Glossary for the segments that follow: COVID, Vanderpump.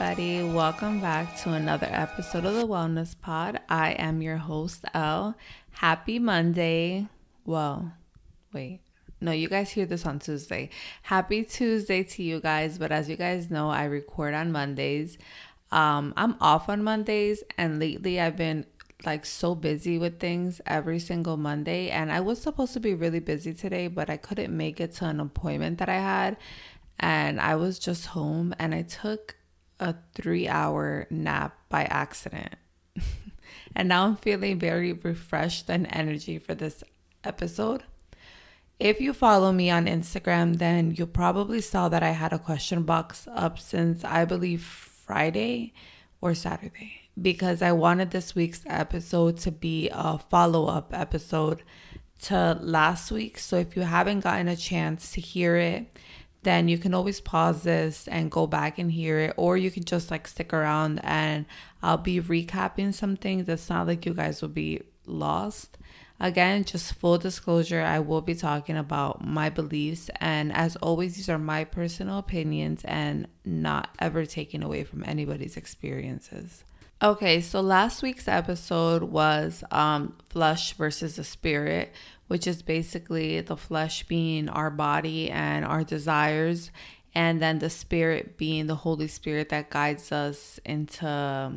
everybody, welcome back to another episode of the Wellness Pod. I am your host, Elle. Happy Monday. Well, wait, no, you guys hear this on Tuesday. Happy Tuesday to you guys, but as you guys know, I record on Mondays. I'm off on Mondays, and lately I've been like so busy with things every single Monday, and I was supposed to be really busy today, but I couldn't make it to an appointment that I had, and I was just home, and I took a 3-hour nap by accident. And now I'm feeling very refreshed and energy for this episode. If you follow me on Instagram, then you probably saw that I had a question box up since I believe Friday or Saturday, because I wanted this week's episode to be a follow-up episode to last week. So if you haven't gotten a chance to hear it, then you can always pause this and go back and hear it, or you can just like stick around and I'll be recapping some things. That's not like you guys will be lost. Again, just full disclosure, I will be talking about my beliefs, and as always, these are my personal opinions and not ever taking away from anybody's experiences. Okay, so last week's episode was flesh versus the spirit, which is basically the flesh being our body and our desires, and then the spirit being the Holy Spirit that guides us into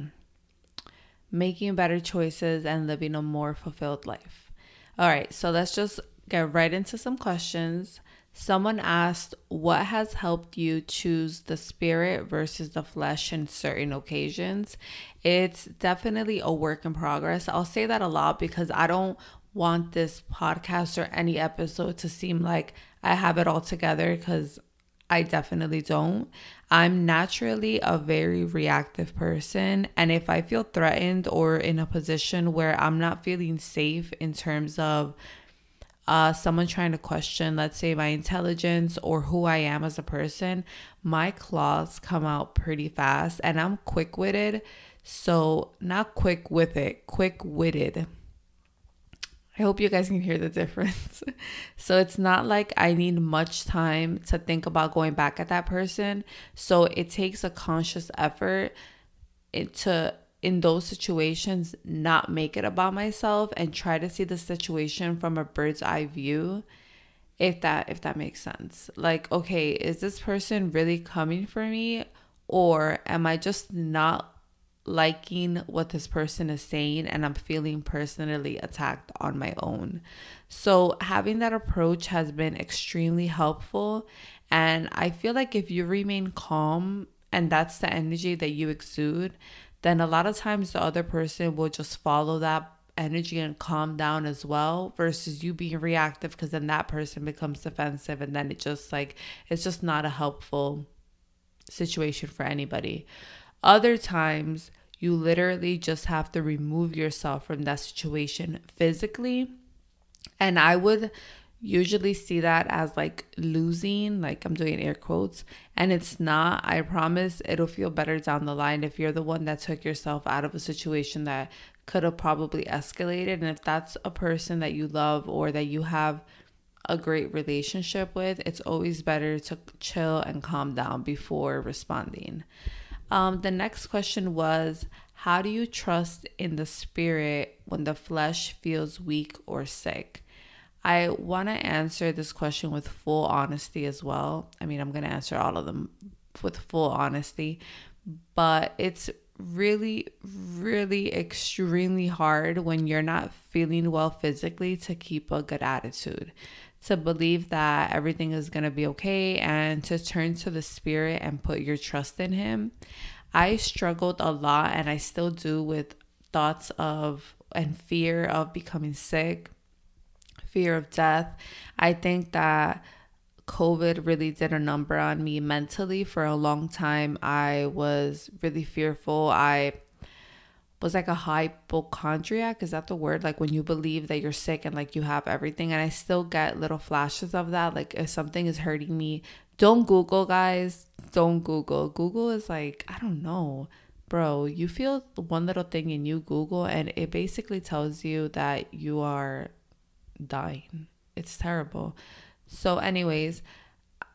making better choices and living a more fulfilled life. All right, so let's just get right into some questions. Someone asked, what has helped you choose the spirit versus the flesh in certain occasions? It's definitely a work in progress. I'll say that a lot because I don't want this podcast or any episode to seem like I have it all together, because I definitely don't. I'm naturally a very reactive person, and if I feel threatened or in a position where I'm not feeling safe in terms of someone trying to question, let's say, my intelligence or who I am as a person, my claws come out pretty fast, and I'm quick-witted. So not quick with it, quick-witted. I hope you guys can hear the difference. So it's not like I need much time to think about going back at that person. So it takes a conscious effort to, in those situations, not make it about myself and try to see the situation from a bird's eye view, if that makes sense. Like, okay, is this person really coming for me, or am I just not liking what this person is saying and I'm feeling personally attacked on my own? So having that approach has been extremely helpful, and I feel like if you remain calm and that's the energy that you exude, then a lot of times the other person will just follow that energy and calm down as well, versus you being reactive, because then that person becomes defensive, and then it's just not a helpful situation for anybody. Other times, you literally just have to remove yourself from that situation physically. And I would usually see that as like losing, like I'm doing air quotes, and it's not. I promise it'll feel better down the line if you're the one that took yourself out of a situation that could have probably escalated. And if that's a person that you love or that you have a great relationship with, it's always better to chill and calm down before responding. The next question was, how do you trust in the spirit when the flesh feels weak or sick? I want to answer this question with full honesty as well. I mean, I'm going to answer all of them with full honesty, but it's really, really extremely hard when you're not feeling well physically to keep a good attitude, to believe that everything is going to be okay, and to turn to the spirit and put your trust in him. I struggled a lot, and I still do, with thoughts of and fear of becoming sick, fear of death. I think that COVID really did a number on me mentally for a long time. I was really fearful. I was like a hypochondriac. Is that the word? Like when you believe that you're sick and like you have everything. And I still get little flashes of that. Like if something is hurting me, don't Google, guys. Don't Google. Google is like, I don't know, bro. You feel one little thing and you Google, and it basically tells you that you are dying. It's terrible. So anyways,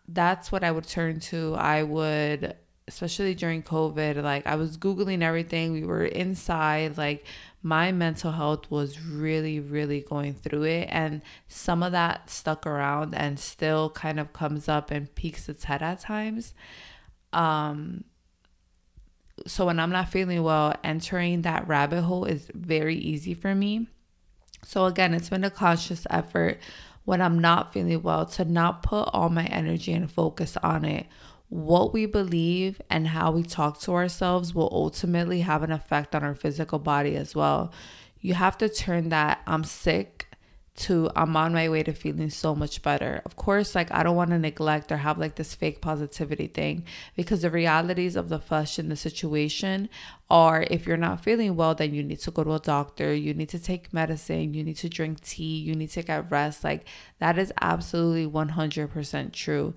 that's what I would turn to. I would especially during COVID, like I was Googling everything. We were inside, like my mental health was really, really going through it. And some of that stuck around and still kind of comes up and peeks its head at times. So when I'm not feeling well, entering that rabbit hole is very easy for me. So again, it's been a conscious effort when I'm not feeling well to not put all my energy and focus on it. What we believe and how we talk to ourselves will ultimately have an effect on our physical body as well. You have to turn that I'm sick to I'm on my way to feeling so much better. Of course, like I don't want to neglect or have like this fake positivity thing, because the realities of the flesh and the situation are, if you're not feeling well, then you need to go to a doctor, you need to take medicine, you need to drink tea, you need to get rest. Like that is absolutely 100% true.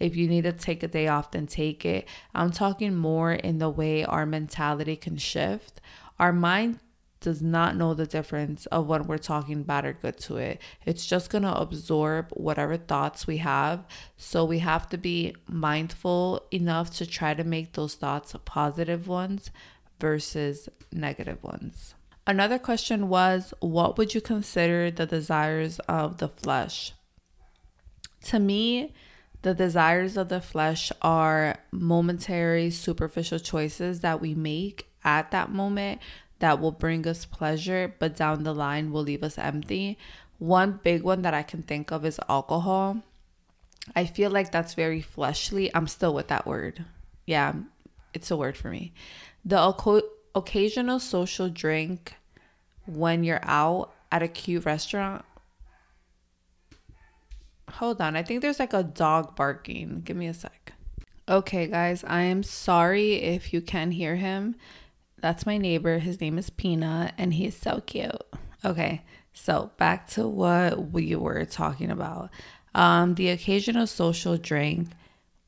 If you need to take a day off, then take it. I'm talking more in the way our mentality can shift. Our mind does not know the difference of when we're talking bad or good to it. It's just going to absorb whatever thoughts we have. So we have to be mindful enough to try to make those thoughts positive ones versus negative ones. Another question was, what would you consider the desires of the flesh? To me, the desires of the flesh are momentary, superficial choices that we make at that moment that will bring us pleasure, but down the line will leave us empty. One big one that I can think of is alcohol. I feel like that's very fleshly. I'm still with that word. Yeah, it's a word for me. The occasional social drink when you're out at a cute restaurant. Hold on, I think there's like a dog barking. Give me a sec. Okay, guys, I am sorry if you can hear him. That's my neighbor. His name is Peanut, and he's so cute. Okay, so back to what we were talking about. The occasional social drink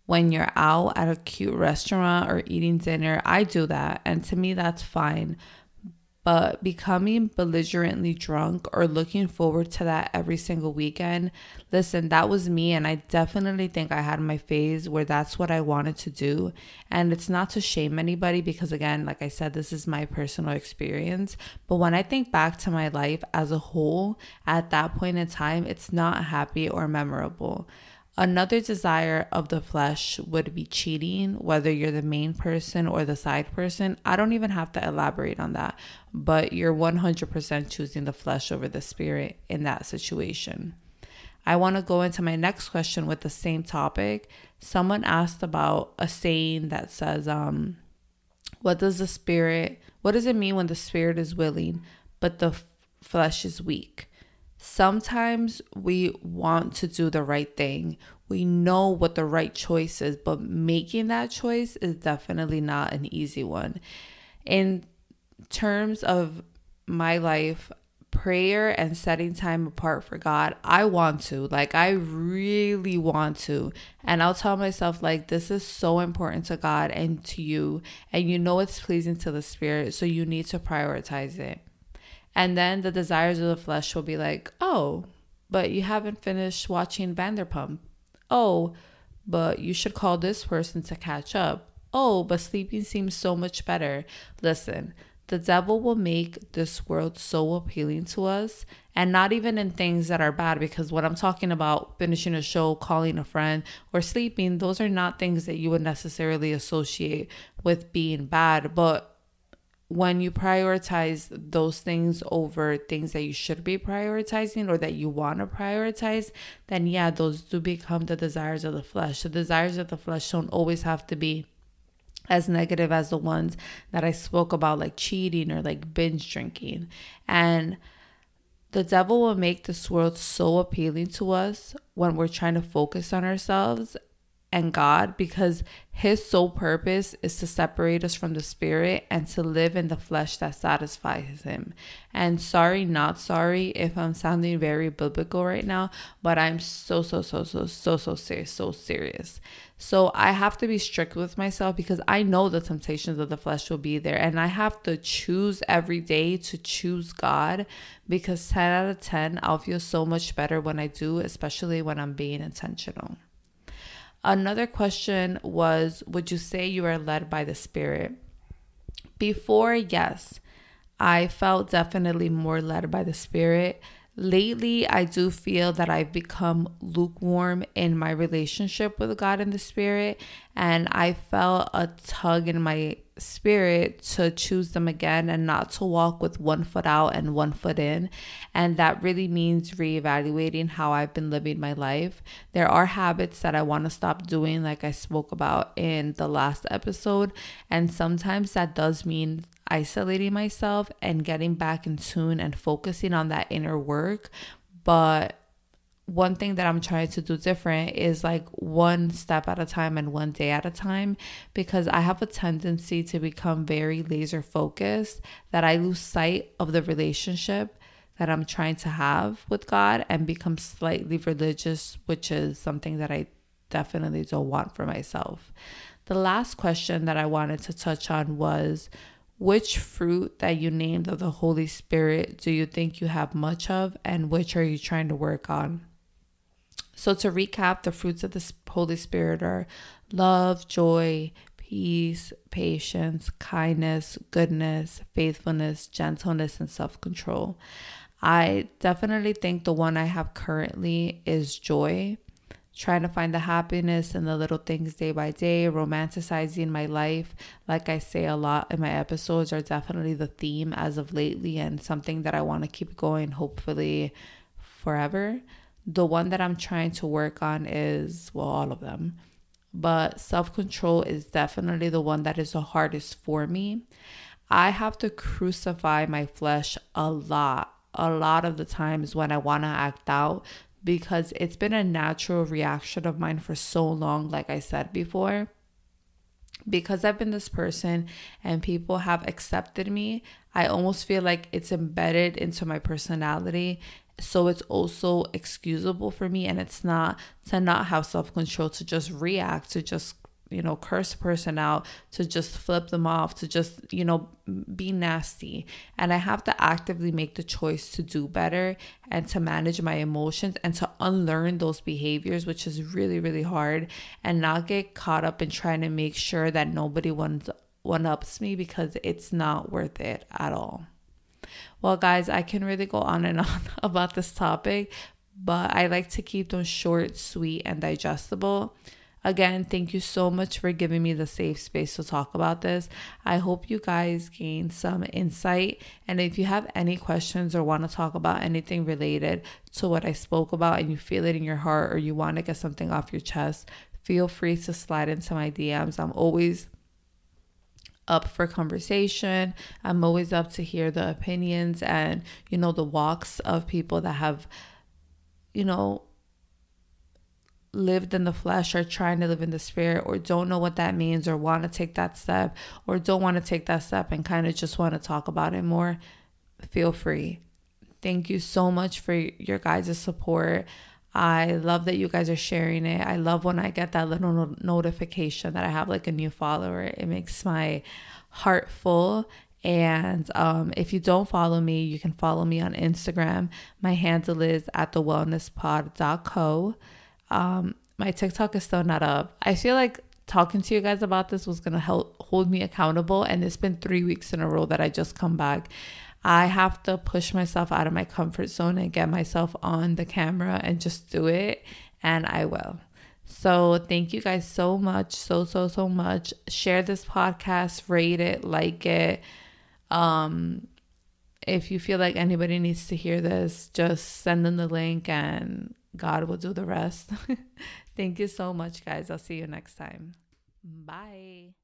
when you're out at a cute restaurant or eating dinner. I do that, and to me, that's fine. But becoming belligerently drunk or looking forward to that every single weekend, listen, that was me. And I definitely think I had my phase where that's what I wanted to do. And it's not to shame anybody because, again, like I said, this is my personal experience. But when I think back to my life as a whole, at that point in time, it's not happy or memorable. Another desire of the flesh would be cheating, whether you're the main person or the side person. I don't even have to elaborate on that, but you're 100% choosing the flesh over the spirit in that situation. I want to go into my next question with the same topic. Someone asked about a saying that says, what does it mean when the spirit is willing, but the flesh is weak? Sometimes we want to do the right thing. We know what the right choice is, but making that choice is definitely not an easy one. In terms of my life, prayer and setting time apart for God, I want to. Like, I really want to. And I'll tell myself, like, this is so important to God and to you. And you know it's pleasing to the Spirit, so you need to prioritize it. And then the desires of the flesh will be like, oh, but you haven't finished watching Vanderpump. Oh, but you should call this person to catch up. Oh, but sleeping seems so much better. Listen, the devil will make this world so appealing to us, and not even in things that are bad, because what I'm talking about, finishing a show, calling a friend, or sleeping, those are not things that you would necessarily associate with being bad. But when you prioritize those things over things that you should be prioritizing or that you want to prioritize, then yeah, those do become the desires of the flesh. The desires of the flesh don't always have to be as negative as the ones that I spoke about, like cheating or like binge drinking. And the devil will make this world so appealing to us when we're trying to focus on ourselves and God, because his sole purpose is to separate us from the spirit and to live in the flesh that satisfies him. And sorry, not sorry if I'm sounding very biblical right now, but I'm so serious. So I have to be strict with myself because I know the temptations of the flesh will be there, and I have to choose every day to choose God, because 10 out of 10, I'll feel so much better when I do, especially when I'm being intentional. Another question was, would you say you are led by the Spirit? Before, yes, I felt definitely more led by the Spirit. Lately, I do feel that I've become lukewarm in my relationship with God and the Spirit, and I felt a tug in my spirit to choose them again and not to walk with one foot out and one foot in. And that really means reevaluating how I've been living my life. There are habits that I want to stop doing, like I spoke about in the last episode, and sometimes that does mean isolating myself and getting back in tune and focusing on that inner work. But one thing that I'm trying to do different is like one step at a time and one day at a time, because I have a tendency to become very laser focused that I lose sight of the relationship that I'm trying to have with God and become slightly religious, which is something that I definitely don't want for myself. The last question that I wanted to touch on was, which fruit that you named of the Holy Spirit do you think you have much of, and which are you trying to work on? So to recap, the fruits of the Holy Spirit are love, joy, peace, patience, kindness, goodness, faithfulness, gentleness, and self-control. I definitely think the one I have currently is joy. Trying to find the happiness in the little things day by day, romanticizing my life, like I say a lot in my episodes, are definitely the theme as of lately and something that I want to keep going, hopefully forever. The one that I'm trying to work on is, well, all of them, but self-control is definitely the one that is the hardest for me. I have to crucify my flesh a lot of the times when I want to act out, because it's been a natural reaction of mine for so long, like I said before. Because I've been this person and people have accepted me, I almost feel like it's embedded into my personality. So it's also excusable for me, and it's not to not have self-control, to just react, to just, curse a person out, to just flip them off, to just, be nasty. And I have to actively make the choice to do better and to manage my emotions and to unlearn those behaviors, which is really, really hard, and not get caught up in trying to make sure that nobody one-ups me, because it's not worth it at all. Well, guys, I can really go on and on about this topic, but I like to keep them short, sweet, and digestible. Again, thank you so much for giving me the safe space to talk about this. I hope you guys gained some insight. And if you have any questions or want to talk about anything related to what I spoke about and you feel it in your heart or you want to get something off your chest, feel free to slide into my DMs. I'm always up for conversation. I'm always up to hear the opinions and, the walks of people that have, lived in the flesh or trying to live in the spirit, or don't know what that means, or want to take that step or don't want to take that step and kind of just want to talk about it more. Feel free. Thank you so much for your guys' support. I love that you guys are sharing it. I love when I get that little notification that I have like a new follower. It makes my heart full. And if you don't follow me, you can follow me on Instagram. My handle is @thewellnesspod.co. My TikTok is still not up. I feel like talking to you guys about this was going to help hold me accountable, and it's been 3 weeks in a row that I just come back. I have to push myself out of my comfort zone and get myself on the camera and just do it, and I will. So thank you guys so much, so much. Share this podcast, rate it, like it. If you feel like anybody needs to hear this, just send them the link and God will do the rest. Thank you so much, guys. I'll see you next time. Bye.